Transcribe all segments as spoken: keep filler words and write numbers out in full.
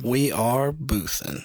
time. We are Boothin'.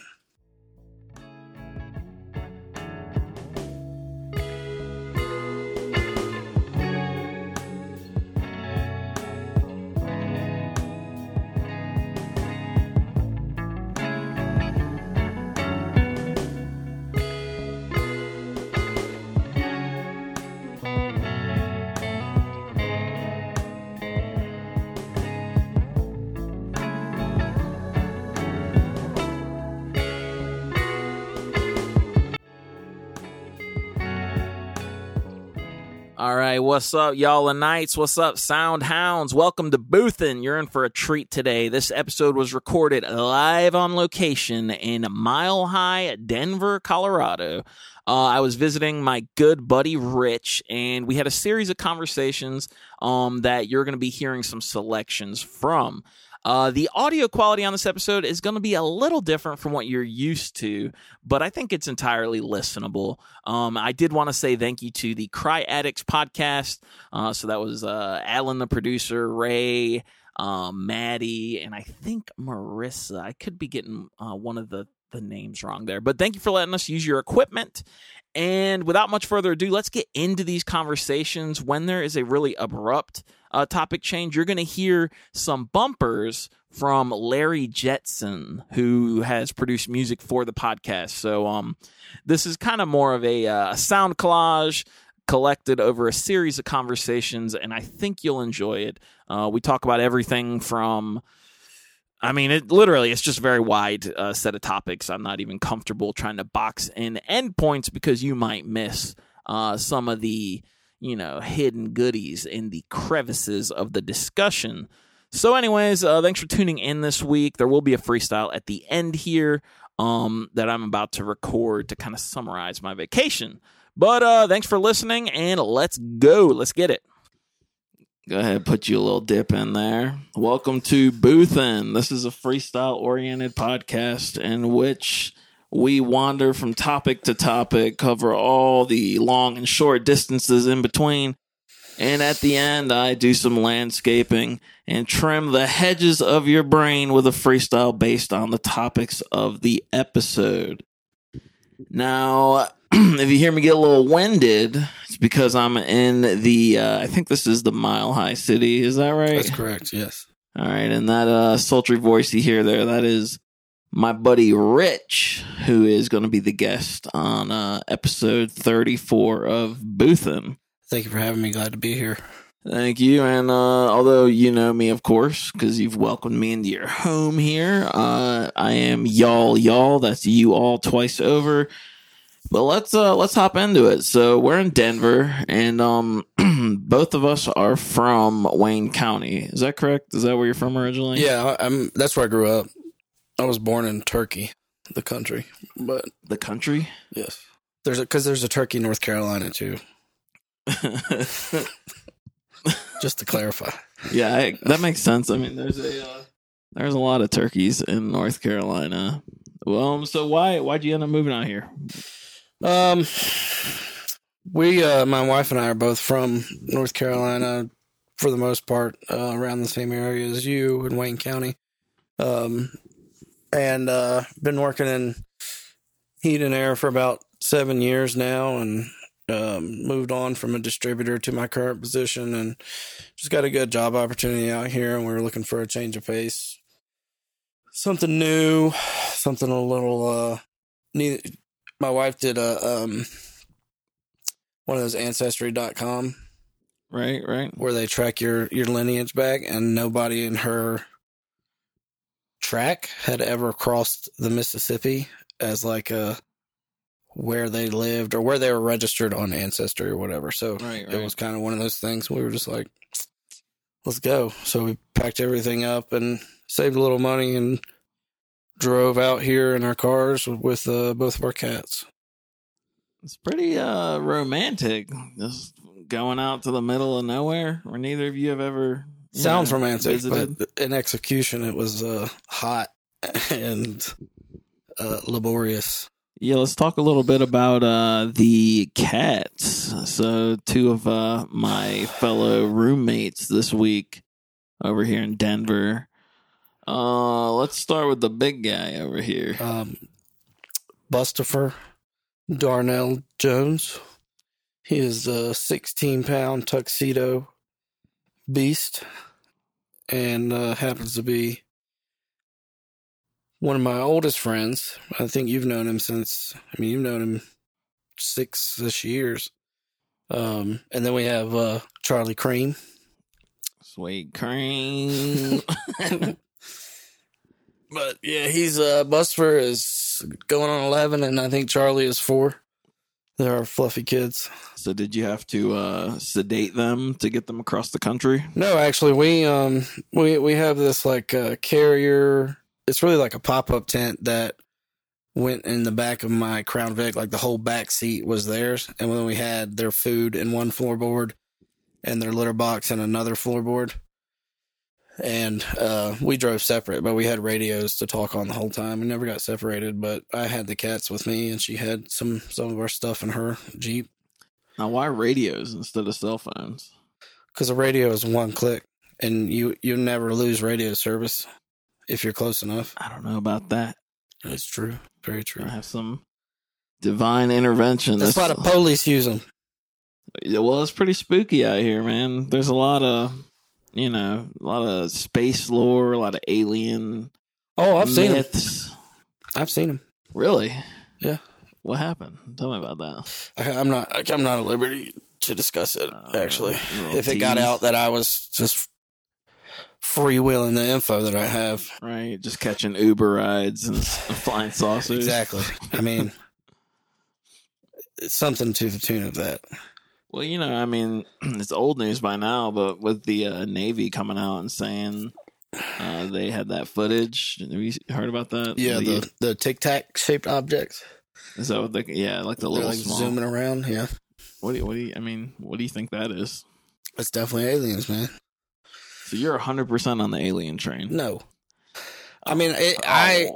All right, what's up, y'all and knights? What's up, Sound Hounds? Welcome to Boothin'. You're in for a treat today. This episode was recorded live on location in Mile High, Denver, Colorado. Uh, I was visiting my good buddy Rich, and we had a series of conversations um, that you're going to be hearing some selections from. Uh, the audio quality on this episode is going to be a little different from what you're used to, but I think it's entirely listenable. Um, I did want to say thank you to the Cry Addicts podcast. Uh, so that was uh, Alan, the producer, Ray, uh, Maddie, and I think Marissa. I could be getting uh, one of the, the names wrong there, but thank you for letting us use your equipment. And without much further ado, let's get into these conversations. When there is a really abrupt Uh, topic change, you're going to hear some bumpers from Larry Jetson, who has produced music for the podcast. So um, this is kind of more of a uh, sound collage collected over a series of conversations, and I think you'll enjoy it. Uh, we talk about everything from, I mean, it literally, it's just a very wide uh, set of topics. I'm not even comfortable trying to box in endpoints because you might miss uh, some of the you know, hidden goodies in the crevices of the discussion. So anyways, uh, thanks for tuning in this week. There will be a freestyle at the end here um, that I'm about to record to kind of summarize my vacation. But uh, thanks for listening, and let's go. Let's get it. Go ahead, put you a little dip in there. Welcome to Boothin'. This is a freestyle-oriented podcast in which we wander from topic to topic, cover all the long and short distances in between, and at the end, I do some landscaping and trim the hedges of your brain with a freestyle based on the topics of the episode. Now, if you hear me get a little winded, it's because I'm in the, uh, I think this is the Mile High City, is that right? That's correct, yes. All right, and that uh, sultry voice you hear there, that is my buddy Rich, who is going to be the guest on uh, episode thirty-four of Boothin'. Thank you for having me. Glad to be here. Thank you. And uh, although you know me, of course, because you've welcomed me into your home here, uh, I am y'all, y'all. That's you all twice over. But let's uh, let's hop into it. So we're in Denver, and um, both of us are from Wayne County. Is that correct? Is that where you're from originally? Yeah, I'm. That's where I grew up. I was born in Turkey, the country, but the country, yes. There's because there's a Turkey, North Carolina too. Just to clarify, yeah, I, that makes sense. I mean, there's a uh, there's a lot of turkeys in North Carolina. Well, um, so why why'd you end up moving out here? Um, we, uh, my wife and I are both from North Carolina, for the most part, uh, around the same area as you in Wayne County. Um. And uh, been working in heat and air for about seven years now, and um, moved on from a distributor to my current position, and just got a good job opportunity out here, and we were looking for a change of pace. Something new, something a little... Uh, new. My wife did a, um, one of those Ancestry dot com. Right, right. Where they track your, your lineage back, and nobody in her track had ever crossed the Mississippi as like a where they lived or where they were registered on Ancestry or whatever. So right, right. It was kind of one of those things. We were just like, let's go. So we packed everything up and saved a little money and drove out here in our cars with uh, both of our cats. It's pretty uh, romantic. Just going out to the middle of nowhere where neither of you have ever... Sounds yeah, romantic, visited. But in execution, it was uh, hot and uh, laborious. Yeah, let's talk a little bit about uh, the cats. So two of uh, my fellow roommates this week over here in Denver Uh, let's start with the big guy over here. Um, Bustopher Darnell Jones. He is a sixteen-pound tuxedo beast and uh, happens to be one of my oldest friends. I think you've known him since, I mean, you've known him six-ish years. Um, and then we have uh, Charlie Cream. Sweet Cream. But, yeah, he's, uh, Bustopher is going on eleven, and I think Charlie is four. They're our fluffy kids. So did you have to uh, sedate them to get them across the country? No, actually, we um we, we have this like uh, carrier. It's really like a pop-up tent that went in the back of my Crown Vic. Like the whole back seat was theirs. And then we had their food in one floorboard and their litter box in another floorboard. And uh, we drove separate, but we had radios to talk on the whole time. We never got separated, but I had the cats with me, and she had some, some of our stuff in her Jeep. Now, why radios instead of cell phones? Because a radio is one click, and you, you never lose radio service if you're close enough. I don't know about that. That's true. Very true. I have some divine intervention. That's, that's why the police use them. Well, it's pretty spooky out here, man. There's a lot of... You know, a lot of space lore, a lot of alien. Oh, I've myths. seen them. I've seen them. Really? Yeah. What happened? Tell me about that. I, I'm not. I, I'm not at liberty to discuss it. Uh, actually, if it tease. got out that I was just freewheeling the info that I have, right? Just catching Uber rides and flying saucers. Exactly. I mean, it's something to the tune of that. Well, you know, I mean, it's old news by now, but with the uh, Navy coming out and saying uh, they had that footage. Have you heard about that? Yeah, the the, the Tic Tac shaped objects. Is that what they, yeah, like the little like small. Zooming around, yeah. What do you, what do you, I mean, what do you think that is? It's definitely aliens, man. So you're one hundred percent on the alien train. No. I mean, it, oh. I,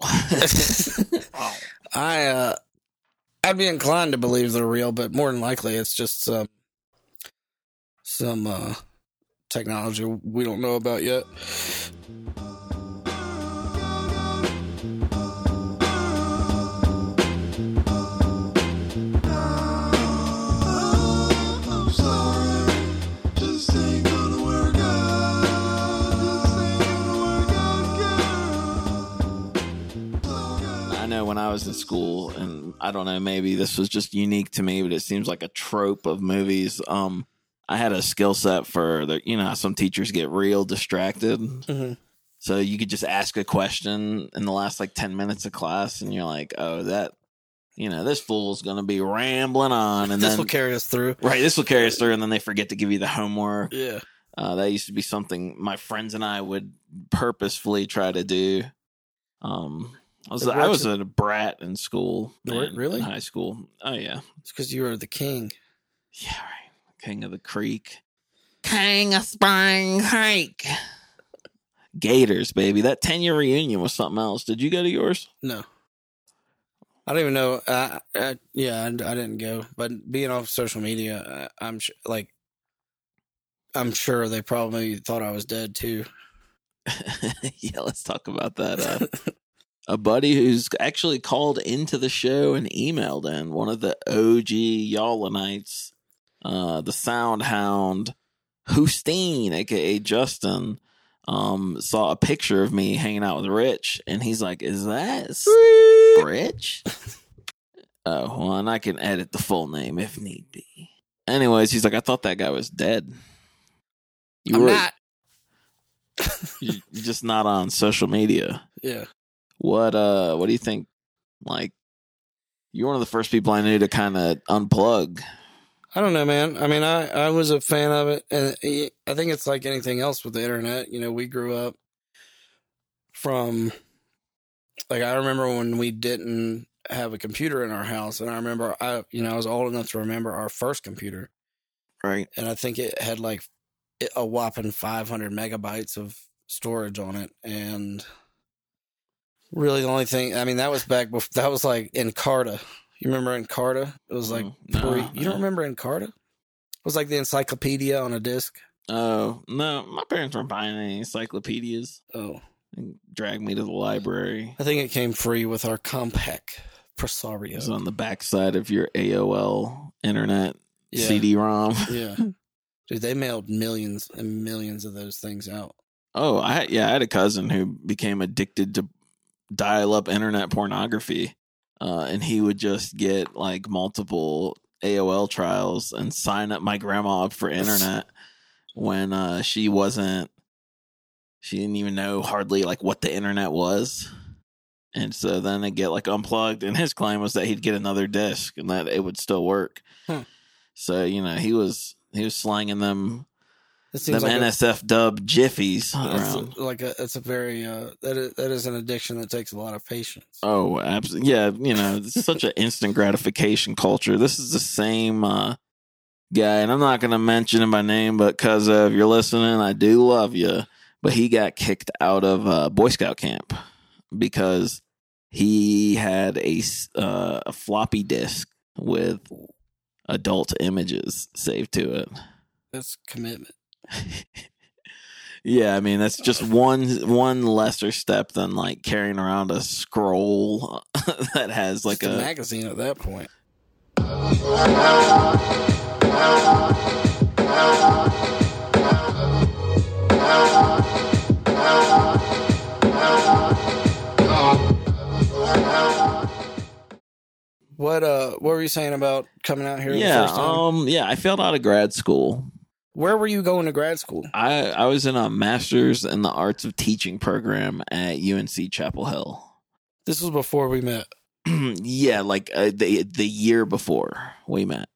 oh. I, uh, I'd be inclined to believe they're real, but more than likely it's just, um, Some uh, technology we don't know about yet. When I was in school, and I don't know, maybe this was just unique to me, but it seems like a trope of movies. Um, I had a skill set for the, you know, some teachers get real distracted. Mm-hmm. So you could just ask a question in the last like ten minutes of class, and you're like, oh, that, you know, this fool's going to be rambling on. And this then, will carry us through. Right. This will carry us through. And then they forget to give you the homework. Yeah. Uh, that used to be something my friends and I would purposefully try to do. Um, I was, I was a brat in school. Man, really? In high school. Oh, yeah. It's because you were the king. Yeah, right. King of the Creek. King of Spring Creek. Gators, baby. That ten-year reunion was something else. Did you go to yours? No. I don't even know. I, I, yeah, I, I didn't go. But being off social media, I, I'm sh- like, I'm sure they probably thought I was dead, too. Yeah, let's talk about that. Uh, a buddy who's actually called into the show and emailed in, one of the O G Yallanites. Uh, the sound hound, Houstine, a k a. Justin, um, saw a picture of me hanging out with Rich, and he's like, is that Rich? Oh, well, and I can edit the full name if need be. Anyways, he's like, I thought that guy was dead. You I'm were not. You're just not on social media. Yeah. What, uh, what do you think? Like, you're one of the first people I knew to kind of unplug. I don't know, man. I mean, I, I was a fan of it, and I think it's like anything else with the internet. You know, we grew up from, like, I remember when we didn't have a computer in our house, and I remember, I you know, I was old enough to remember our first computer. Right. And I think it had, like, a whopping five hundred megabytes of storage on it, and really the only thing, I mean, that was back before, that was, like, in Carta. You remember Encarta? It was like, no, pre- no. You don't remember Encarta? It was like the encyclopedia on a disc. Oh, no. My parents weren't buying any encyclopedias. Oh. and dragged me to the library. I think it came free with our compact presario. It was on the backside of your A O L internet yeah. C D ROM. Yeah. Dude, they mailed millions and millions of those things out. Oh, I yeah, I had a cousin who became addicted to dial-up internet pornography, uh, and he would just get like multiple A O L trials and sign up my grandma up for internet when uh, she wasn't, she didn't even know hardly like what the internet was. And so then it'd get like unplugged, and his claim was that he'd get another disc and that it would still work. Huh. So, you know, he was he was slanging them. It seems them like N S F a, dub jiffies around. A, like a, it's a very uh, that is, that is an addiction that takes a lot of patience. Oh, absolutely! Yeah, you know, it's such an instant gratification culture. This is the same uh, guy, and I'm not going to mention him by name, but because if you're listening, I do love you. But he got kicked out of uh, Boy Scout camp because he had a uh, a floppy disk with adult images saved to it. That's commitment. Yeah, I mean, that's just one one lesser step than like carrying around a scroll that has like a, a magazine at that point. What uh what were you saying about coming out here yeah, the first time? Um yeah, I failed out of grad school. Where were you going to grad school? I, I was in a master's in the arts of teaching program at U N C Chapel Hill. This was before we met. Yeah, like uh, the the year before we met.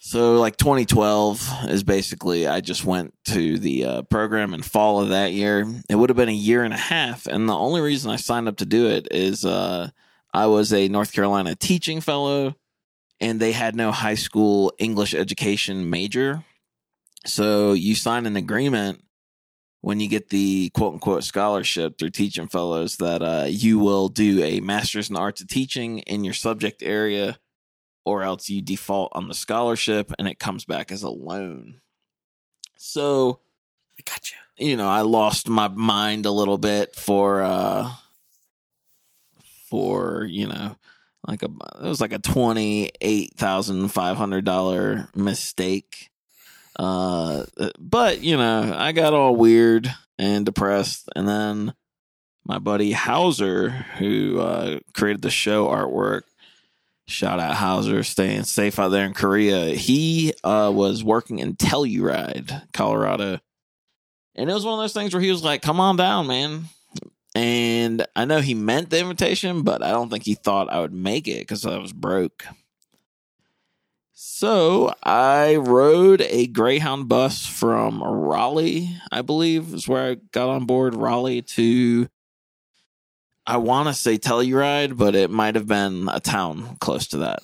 So like twenty twelve is basically, I just went to the uh, program in fall of that year. It would have been a year and a half. And the only reason I signed up to do it is uh, I was a North Carolina teaching fellow, and they had no high school English education major. So you sign an agreement when you get the quote-unquote scholarship through teaching fellows that uh, you will do a master's in the arts of teaching in your subject area, or else you default on the scholarship and it comes back as a loan. So, I got you. You know, I lost my mind a little bit for, uh, for you know, like a it was like a twenty-eight thousand five hundred dollars mistake. Uh, but, you know, I got all weird and depressed. And then my buddy Hauser, who uh, created the show artwork, shout out Hauser, staying safe out there in Korea. He uh, was working in Telluride, Colorado. And it was one of those things where he was like, come on down, man. And I know he meant the invitation, but I don't think he thought I would make it because I was broke. So I rode a Greyhound bus from Raleigh, I believe, is where I got on board, Raleigh to, I want to say Telluride, but it might have been a town close to that,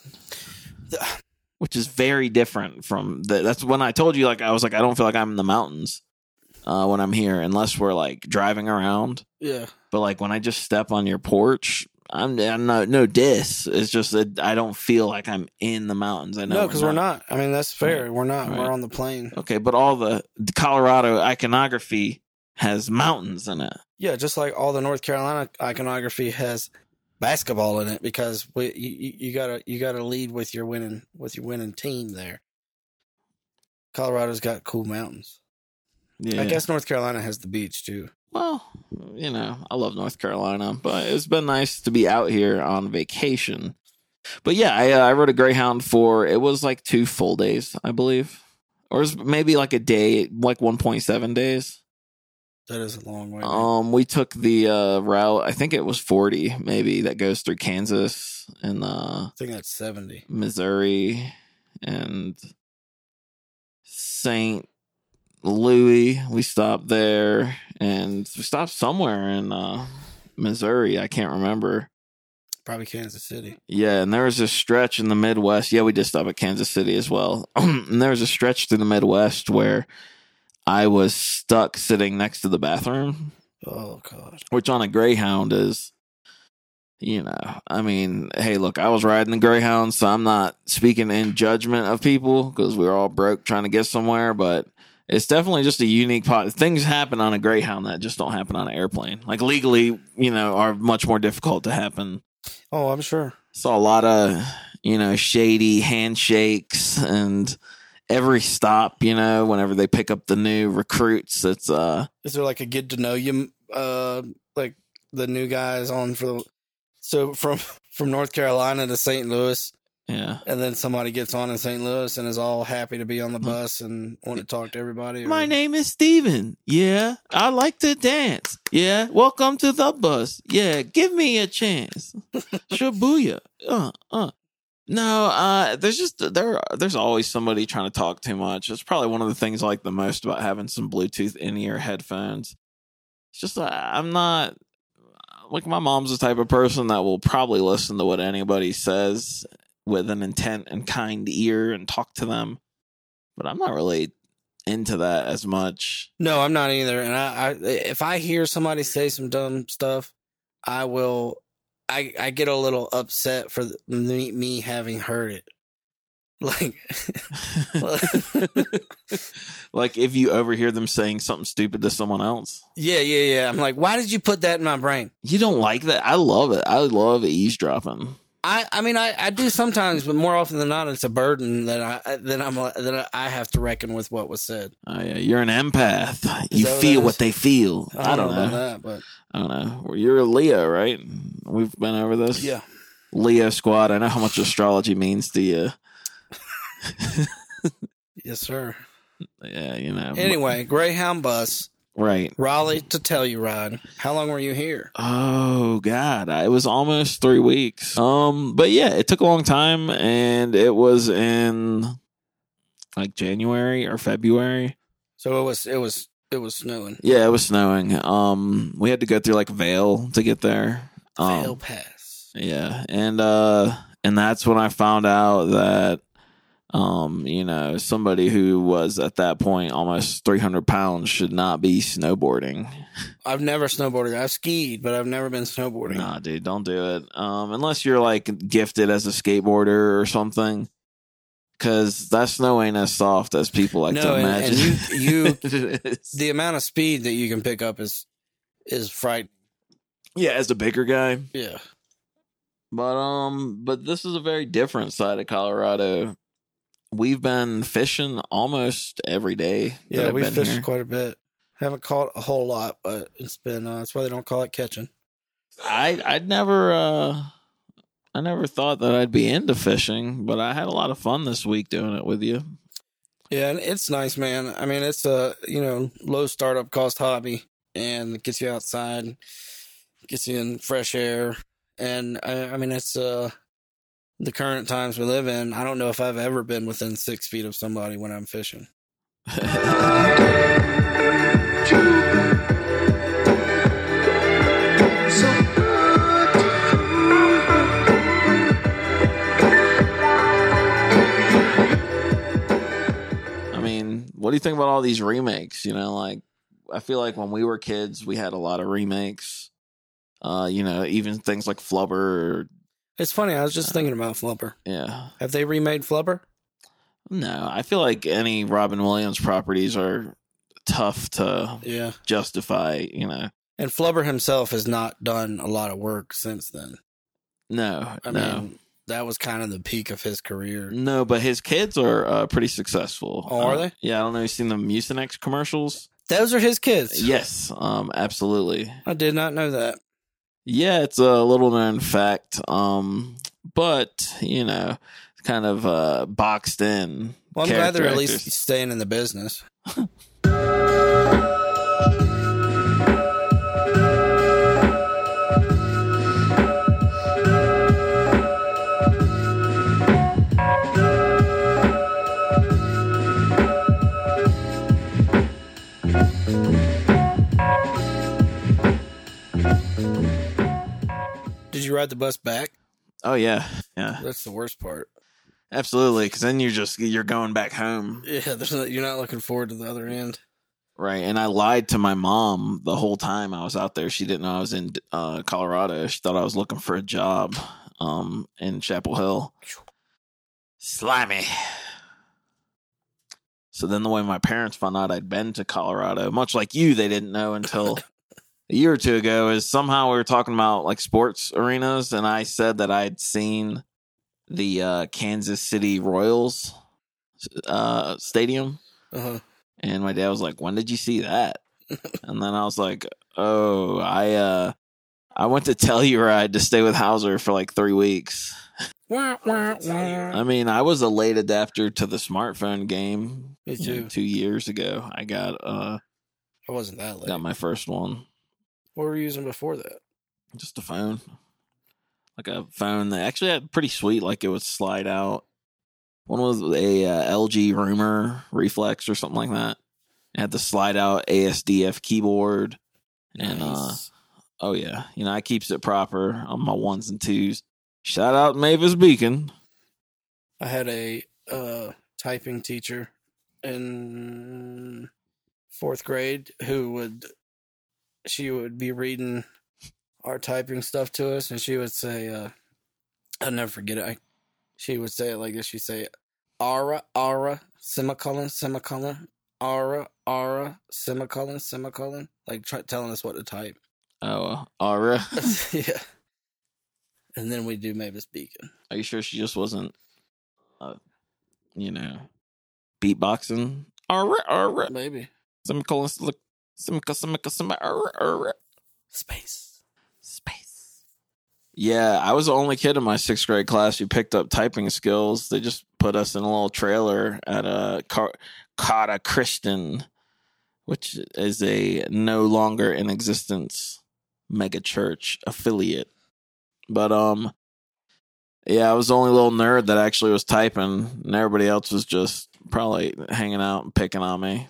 which is very different from the, that's when I told you, like, I was like, I don't feel like I'm in the mountains uh, when I'm here, unless we're like driving around. Yeah. But like when I just step on your porch, I'm, I'm not, no diss. It's just that I don't feel like I'm in the mountains. I know. No, because we're not. I mean, that's fair. Right. We're not. Right. We're on the plain. Okay, but all the Colorado iconography has mountains in it. Yeah, just like all the North Carolina iconography has basketball in it, because we, you, you gotta you gotta lead with your winning with your winning team there. Colorado's got cool mountains. Yeah, I guess North Carolina has the beach too. Well, you know, I love North Carolina, but it's been nice to be out here on vacation. But yeah, I, uh, I rode a Greyhound for, it was like two full days, I believe. Or it was maybe like a day, like one point seven days. That is a long way. Um, we took the uh, route, I think it was forty, maybe, that goes through Kansas and uh, I think that's seventy. Missouri and Saint Louis, we stopped there, and we stopped somewhere in uh, Missouri. I can't remember. Probably Kansas City. Yeah, and there was a stretch in the Midwest. Yeah, we did stop at Kansas City as well. And there was a stretch through the Midwest where I was stuck sitting next to the bathroom. Oh, God. Which on a Greyhound is, you know, I mean, hey, look, I was riding the Greyhound, so I'm not speaking in judgment of people because we were all broke trying to get somewhere, but It's definitely just a unique pot. Things happen on a Greyhound that just don't happen on an airplane. Like legally, you know, are much more difficult to happen. Oh, I'm sure. Saw a lot of, you know, shady handshakes, and every stop, you know, whenever they pick up the new recruits, it's uh. Is there like a get to know you, uh, like the new guys on for the so from from North Carolina to Saint Louis. Yeah. And then somebody gets on in Saint Louis and is all happy to be on the bus and want to talk to everybody. Or... My name is Steven. Yeah. I like to dance. Yeah. Welcome to the bus. Yeah. Give me a chance. Shibuya. Uh, uh. No, uh, there's just, there, there's always somebody trying to talk too much. It's probably one of the things I like the most about having some Bluetooth in-ear headphones. It's just, uh, I'm not... Like, my mom's the type of person that will probably listen to what anybody says with an intent and kind ear and talk to them. But I'm not really into that as much. No, I'm not either. And I, I if I hear somebody say some dumb stuff, I will, I, I get a little upset for the, me, me having heard it. Like, like if you overhear them saying something stupid to someone else. Yeah, yeah, yeah. I'm like, why did you put that in my brain? You don't like that? I love it. I love eavesdropping. I, I mean, I, I do sometimes, but more often than not, it's a burden that I that I'm that I have to reckon with what was said. Oh yeah, you're an empath. You feel what they feel. I don't, I don't know, know that, but I don't know. Well, you're a Leo, right? We've been over this. Yeah, Leo squad. I know how much astrology means to you. Yes, sir. Yeah, you know. Anyway, Greyhound bus. Right. Raleigh to Telluride. How long were you here? Oh, God. It was almost three weeks. Um, But, yeah, it took a long time, and it was in, like, January or February. So it was it was, it was was snowing. Yeah, it was snowing. Um, We had to go through, like, Vail to get there. Um, Vail Pass. Yeah. And, uh, and that's when I found out that, Um, you know, somebody who was at that point almost three hundred pounds should not be snowboarding. I've never snowboarded. I've skied, but I've never been snowboarding. Nah, dude, don't do it. Um, unless you're like gifted as a skateboarder or something, because that snow ain't as soft as people like no, to imagine. And you, you the amount of speed that you can pick up is is frightening. Yeah, as a bigger guy. Yeah, but um, but this is a very different side of Colorado. We've been fishing almost every day. Yeah, we've fished here quite a bit. Haven't caught a whole lot, but it's been, uh, that's why they don't call it catching. I, I'd never, uh, I never thought that I'd be into fishing, but I had a lot of fun this week doing it with you. Yeah, and it's nice, man. I mean, it's a, you know, low startup cost hobby, and it gets you outside, gets you in fresh air. And I, I mean, it's, uh, the current times we live in, I don't know if I've ever been within six feet of somebody when I'm fishing. I mean, what do you think about all these remakes? You know, like, I feel like when we were kids, we had a lot of remakes. Uh, you know, even things like Flubber or... It's funny. I was just thinking about Flubber. Yeah. Have they remade Flubber? No. I feel like any Robin Williams properties are tough to yeah. justify, you know. And Flubber himself has not done a lot of work since then. No. I no. mean, that was kind of the peak of his career. No, but his kids are uh, pretty successful. Oh, are uh, they? Yeah. I don't know. You've seen the Mucinex commercials? Those are his kids. Yes. Um. Absolutely. I did not know that. Yeah, it's a little known fact, um, but, you know, kind of uh, boxed in. Well, I'm glad they're at least staying in the business. Ride the bus back? Oh yeah, yeah. That's the worst part. Absolutely, because then you're just you're going back home. Yeah, there's no, you're not looking forward to the other end. Right, and I lied to my mom the whole time I was out there. She didn't know I was in uh, Colorado. She thought I was looking for a job um, in Chapel Hill. Slimy. So then the way my parents found out I'd been to Colorado, much like you, they didn't know until a year or two ago, is somehow we were talking about like sports arenas. And I said that I'd seen the uh, Kansas City Royals uh, stadium. Uh-huh. And my dad was like, when did you see that? And then I was like, oh, I uh, I went to Telluride to stay with Hauser for like three weeks. I mean, I was a late adapter to the smartphone game. Me too. You know, two years ago. I got uh, I wasn't that late. Got my first one. What were you using before that? Just a phone. Like a phone that actually had pretty sweet, like it would slide out. One was a uh, L G Rumor Reflex or something like that. It had the slide out A S D F keyboard. And, nice. uh, oh yeah, you know, I keeps it proper on my ones and twos. Shout out Mavis Beacon. I had a uh, typing teacher in fourth grade who would, she would be reading our typing stuff to us, and she would say, uh, I'll never forget it. I, she would say it like this. She'd say, ara, ara, semicolon, semicolon, ara, ara, semicolon, semicolon. Like try, telling us what to type. Oh, uh, ara. Yeah. And then we do Mavis Beacon. Are you sure she just wasn't, uh, you know, beatboxing? Arra, arra. Maybe. Semicolon, semicolon, semicolon, semicolon, arra, arra. Space. Space. Yeah, I was the only kid in my sixth grade class who picked up typing skills. They just put us in a little trailer at a Car- Carta Christian, which is a no longer in existence mega church affiliate. But, um, yeah, I was the only little nerd that actually was typing, and everybody else was just probably hanging out and picking on me.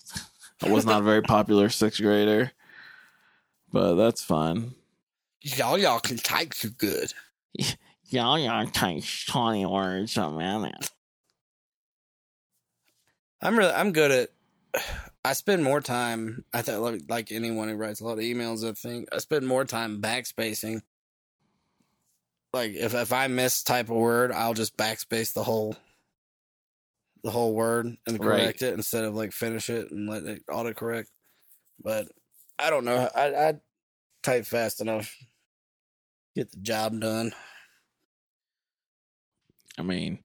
I was not a very popular sixth grader, but that's fine. Y'all, y'all can type too good. Y'all, y'all type twenty words, oh man. I'm really, I'm good at, I spend more time, I think, like, like anyone who writes a lot of emails, I think, I spend more time backspacing. Like, if, if I mistype a word, I'll just backspace the whole the whole word and correct right. it instead of, like, finish it and let it autocorrect. But I don't know. I, I type fast enough. Get the job done. I mean,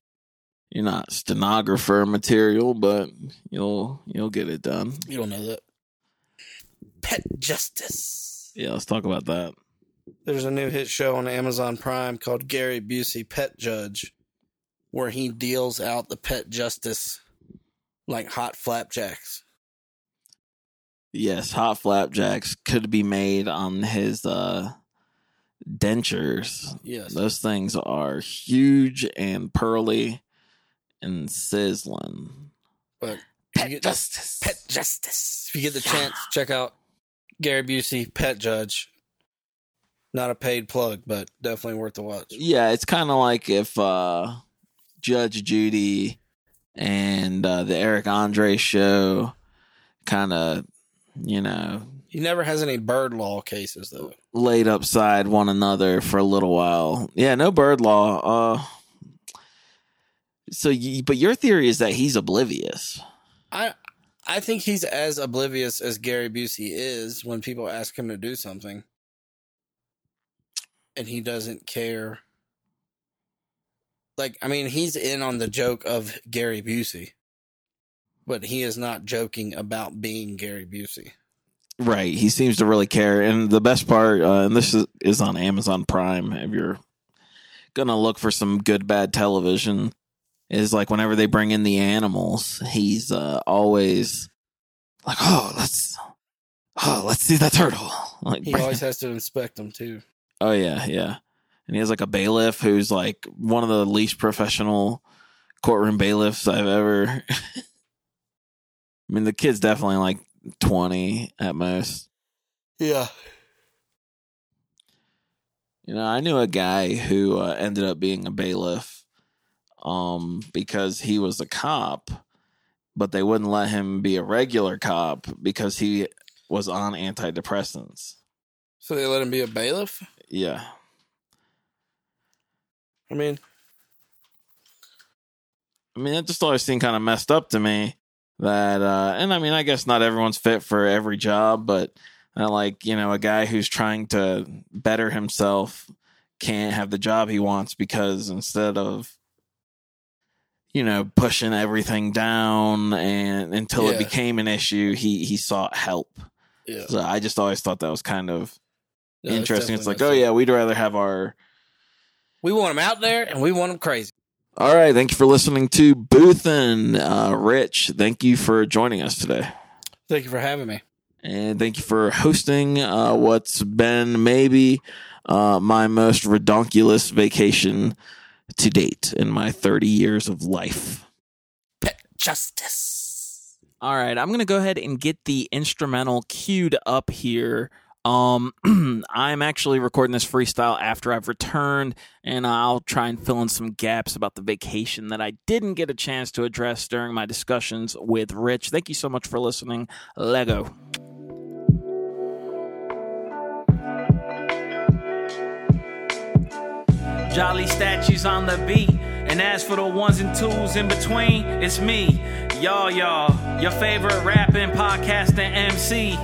you're not stenographer material, but you'll you'll get it done. You don't know that. Pet justice. Yeah, let's talk about that. There's a new hit show on Amazon Prime called Gary Busey Pet Judge, where he deals out the pet justice like hot flapjacks. Yes, hot flapjacks could be made on his uh, dentures. Yes. Those things are huge and pearly and sizzling. But pet justice. The, pet justice. If you get the yeah. chance, check out Gary Busey Pet Judge. Not a paid plug, but definitely worth the watch. Yeah, it's kind of like if uh, Judge Judy and uh, the Eric Andre show kind of, you know... He never has any bird law cases, though. Laid upside one another for a little while. Yeah, no bird law. Uh, so, you, but your theory is that he's oblivious. I I think he's as oblivious as Gary Busey is when people ask him to do something. And he doesn't care. Like, I mean, he's in on the joke of Gary Busey, but he is not joking about being Gary Busey. Right. He seems to really care. And the best part, uh, and this is, is on Amazon Prime, if you're going to look for some good, bad television, is like whenever they bring in the animals, he's uh, always like, oh, let's, oh, let's see that turtle. Like, he always has to inspect them, too. Oh, yeah, yeah. And he has, like, a bailiff who's, like, one of the least professional courtroom bailiffs I've ever... I mean, the kid's definitely, like, twenty at most. Yeah. You know, I knew a guy who uh, ended up being a bailiff um, because he was a cop, but they wouldn't let him be a regular cop because he was on antidepressants. So they let him be a bailiff? Yeah. I mean, I mean, that just always seemed kind of messed up to me. that, uh, and I mean, I guess not everyone's fit for every job, but uh, like, you know, a guy who's trying to better himself can't have the job he wants because instead of, you know, pushing everything down and until yeah. it became an issue, he, he sought help. Yeah. So I just always thought that was kind of no, interesting. It's like, oh yeah, we'd rather have our, we want them out there and we want them crazy. All right. Thank you for listening to Boothin'. Uh, Rich, thank you for joining us today. Thank you for having me. And thank you for hosting uh, what's been maybe uh, my most redonkulous vacation to date in my thirty years of life. Pet justice. All right. I'm going to go ahead and get the instrumental queued up here. Um, I'm actually recording this freestyle after I've returned, and I'll try and fill in some gaps about the vacation that I didn't get a chance to address during my discussions with Rich. Thank you so much for listening. Lego. Jolly Statues on the beat, and as for the ones and twos in between, it's me, y'all, y'all, your favorite rapping, podcasting M C.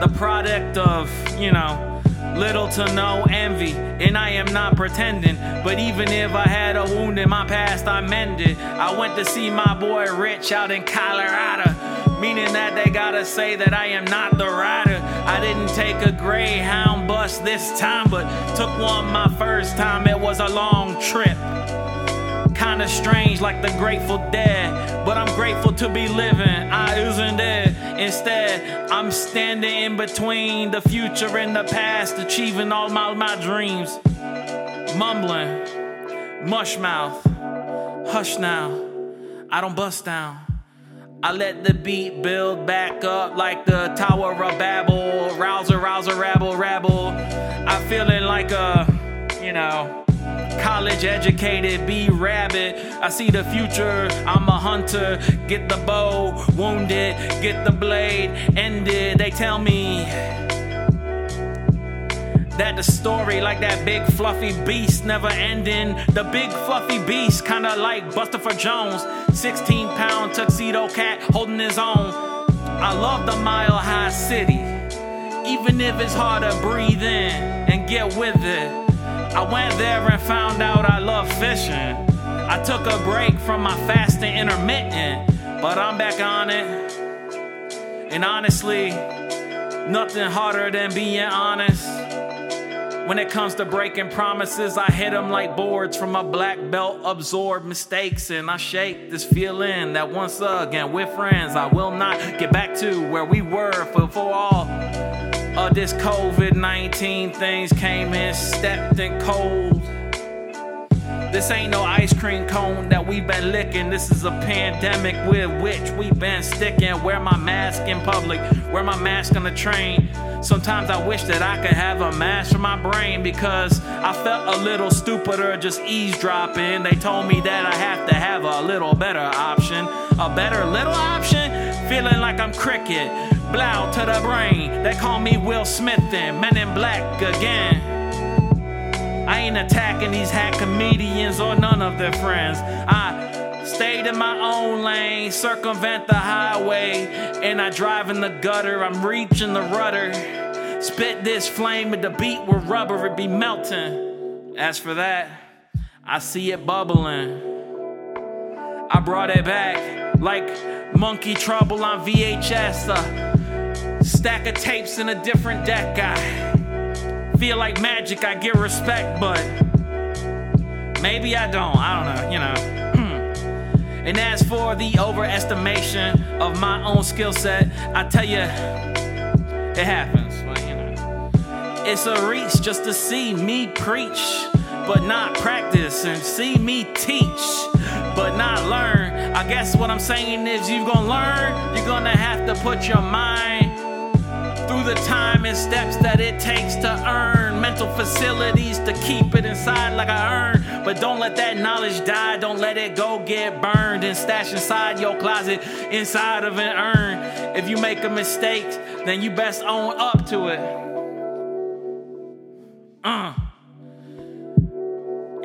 The product of, you know, little to no envy, and I am not pretending, but even if I had a wound in my past, I mended. I went to see my boy Rich out in Colorado, meaning that they gotta say that I am not the rider. I didn't take a Greyhound bus this time, but took one my first time. It was a long trip, kinda strange like the Grateful Dead, but I'm grateful to be living. I isn't there, instead I'm standing in between the future and the past, achieving all my, my dreams, mumbling Mushmouth, hush now, I don't bust down. I let the beat build back up like the Tower of Babel, rouser, rouser, rabble, rabble. I'm feeling like a, you know, college educated, be rabid. I see the future, I'm a hunter. Get the bow, wounded, get the blade, ended. They tell me that the story, like that big fluffy beast, never ending. The big fluffy beast, kinda like Bustopher Jones, sixteen pound tuxedo cat holding his own. I love the mile high city, even if it's hard to breathe in and get with it. I went there and found out I love fishing. I took a break from my fasting intermittent, but I'm back on it. And honestly, nothing harder than being honest. When it comes to breaking promises, I hit them like boards from a black belt, absorb mistakes, and I shake this feeling that once again with friends, I will not get back to where we were for, for all. Uh, this covid nineteen things came in, stepped in cold. This ain't no ice cream cone that we've been licking. This is a pandemic with which we've been sticking. Wear my mask in public, wear my mask on the train. Sometimes I wish that I could have a mask for my brain, because I felt a little stupider just eavesdropping. They told me that I have to have a little better option. A better little option? Feeling like I'm cricket. Blow to the brain. They call me Will Smith and Men in Black again. I ain't attacking these hack comedians or none of their friends. I stayed in my own lane, circumvent the highway, and I drive in the gutter. I'm reaching the rudder. Spit this flame at the beat with rubber, it be melting. As for that, I see it bubbling. I brought it back like Monkey Trouble on V H S. Uh, Stack of tapes in a different deck. I feel like magic, I get respect, but maybe I don't, I don't know, you know. And as for the overestimation of my own skill set, I tell you, it happens, but you know. It's a reach just to see me preach, but not practice, and see me teach, but not learn. I guess what I'm saying is you're gonna learn, you're gonna have to put your mind through the time and steps that it takes to earn mental facilities to keep it inside like I earn. But don't let that knowledge die, don't let it go get burned and stash inside your closet, inside of an urn. If you make a mistake, then you best own up to it. Uh.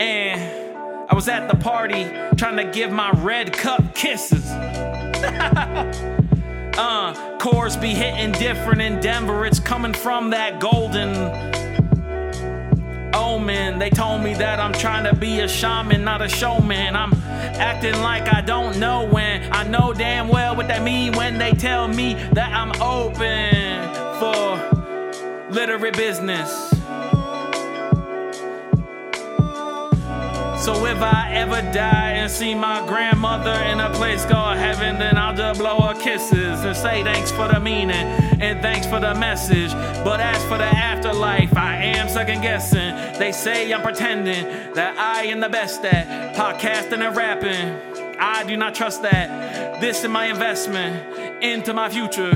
And I was at the party trying to give my red cup kisses. uh, Coors be hitting different in Denver. It's coming from that golden omen. They told me that I'm trying to be a shaman, not a showman. I'm acting like I don't know when. I know damn well what they mean when they tell me that I'm open for literary business. So if I ever die and see my grandmother in a place called heaven, then I'll just blow her kisses and say thanks for the meaning and thanks for the message. But as for the afterlife, I am second guessing. They say I'm pretending that I am the best at podcasting and rapping. I do not trust that. This is my investment into my future.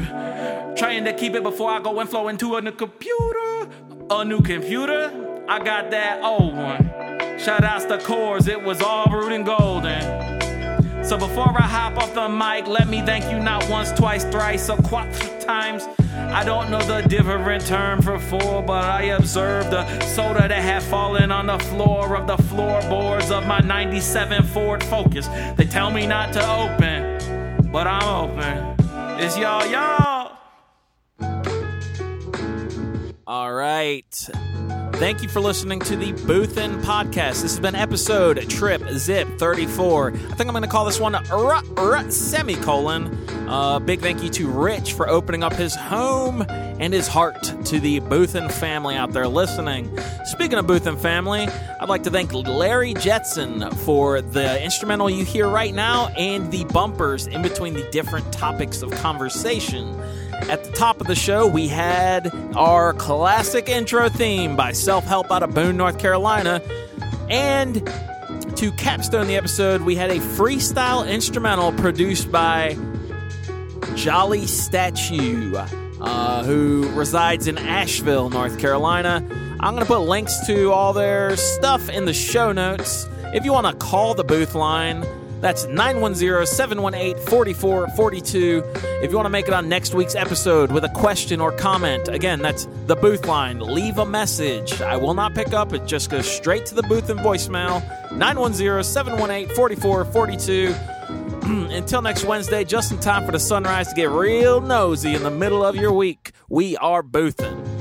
Trying to keep it before I go and flow into a new computer. A new computer? I got that old one. Shout outs to Coors, it was all rude and golden. So before I hop off the mic, let me thank you not once, twice, thrice, or quattro times. I don't know the different term for four, but I observed the soda that had fallen on the floor of the floorboards of my ninety-seven Ford Focus. They tell me not to open, but I'm open. It's y'all, y'all. All right. Thank you for listening to the Boothin' Podcast. This has been episode Trip Zip thirty-four. I think I'm going to call this one uh, uh, semicolon. Uh, big thank you to Rich for opening up his home and his heart to the Boothin' family out there listening. Speaking of Boothin' family, I'd like to thank Larry Jetson for the instrumental you hear right now and the bumpers in between the different topics of conversation. At the top of the show, we had our classic intro theme by Self Help out of Boone, North Carolina. And to capstone the episode, we had a freestyle instrumental produced by Jolly Statue, uh, who resides in Asheville, North Carolina. I'm going to put links to all their stuff in the show notes. If you want to call the booth line, that's nine one zero, seven one eight, four four four two. If you want to make it on next week's episode with a question or comment, again, that's the booth line. Leave a message. I will not pick up. It just goes straight to the booth and voicemail. nine one zero, seven one eight, four four four two. Until next Wednesday, just in time for the sunrise to get real nosy in the middle of your week, we are boothin'.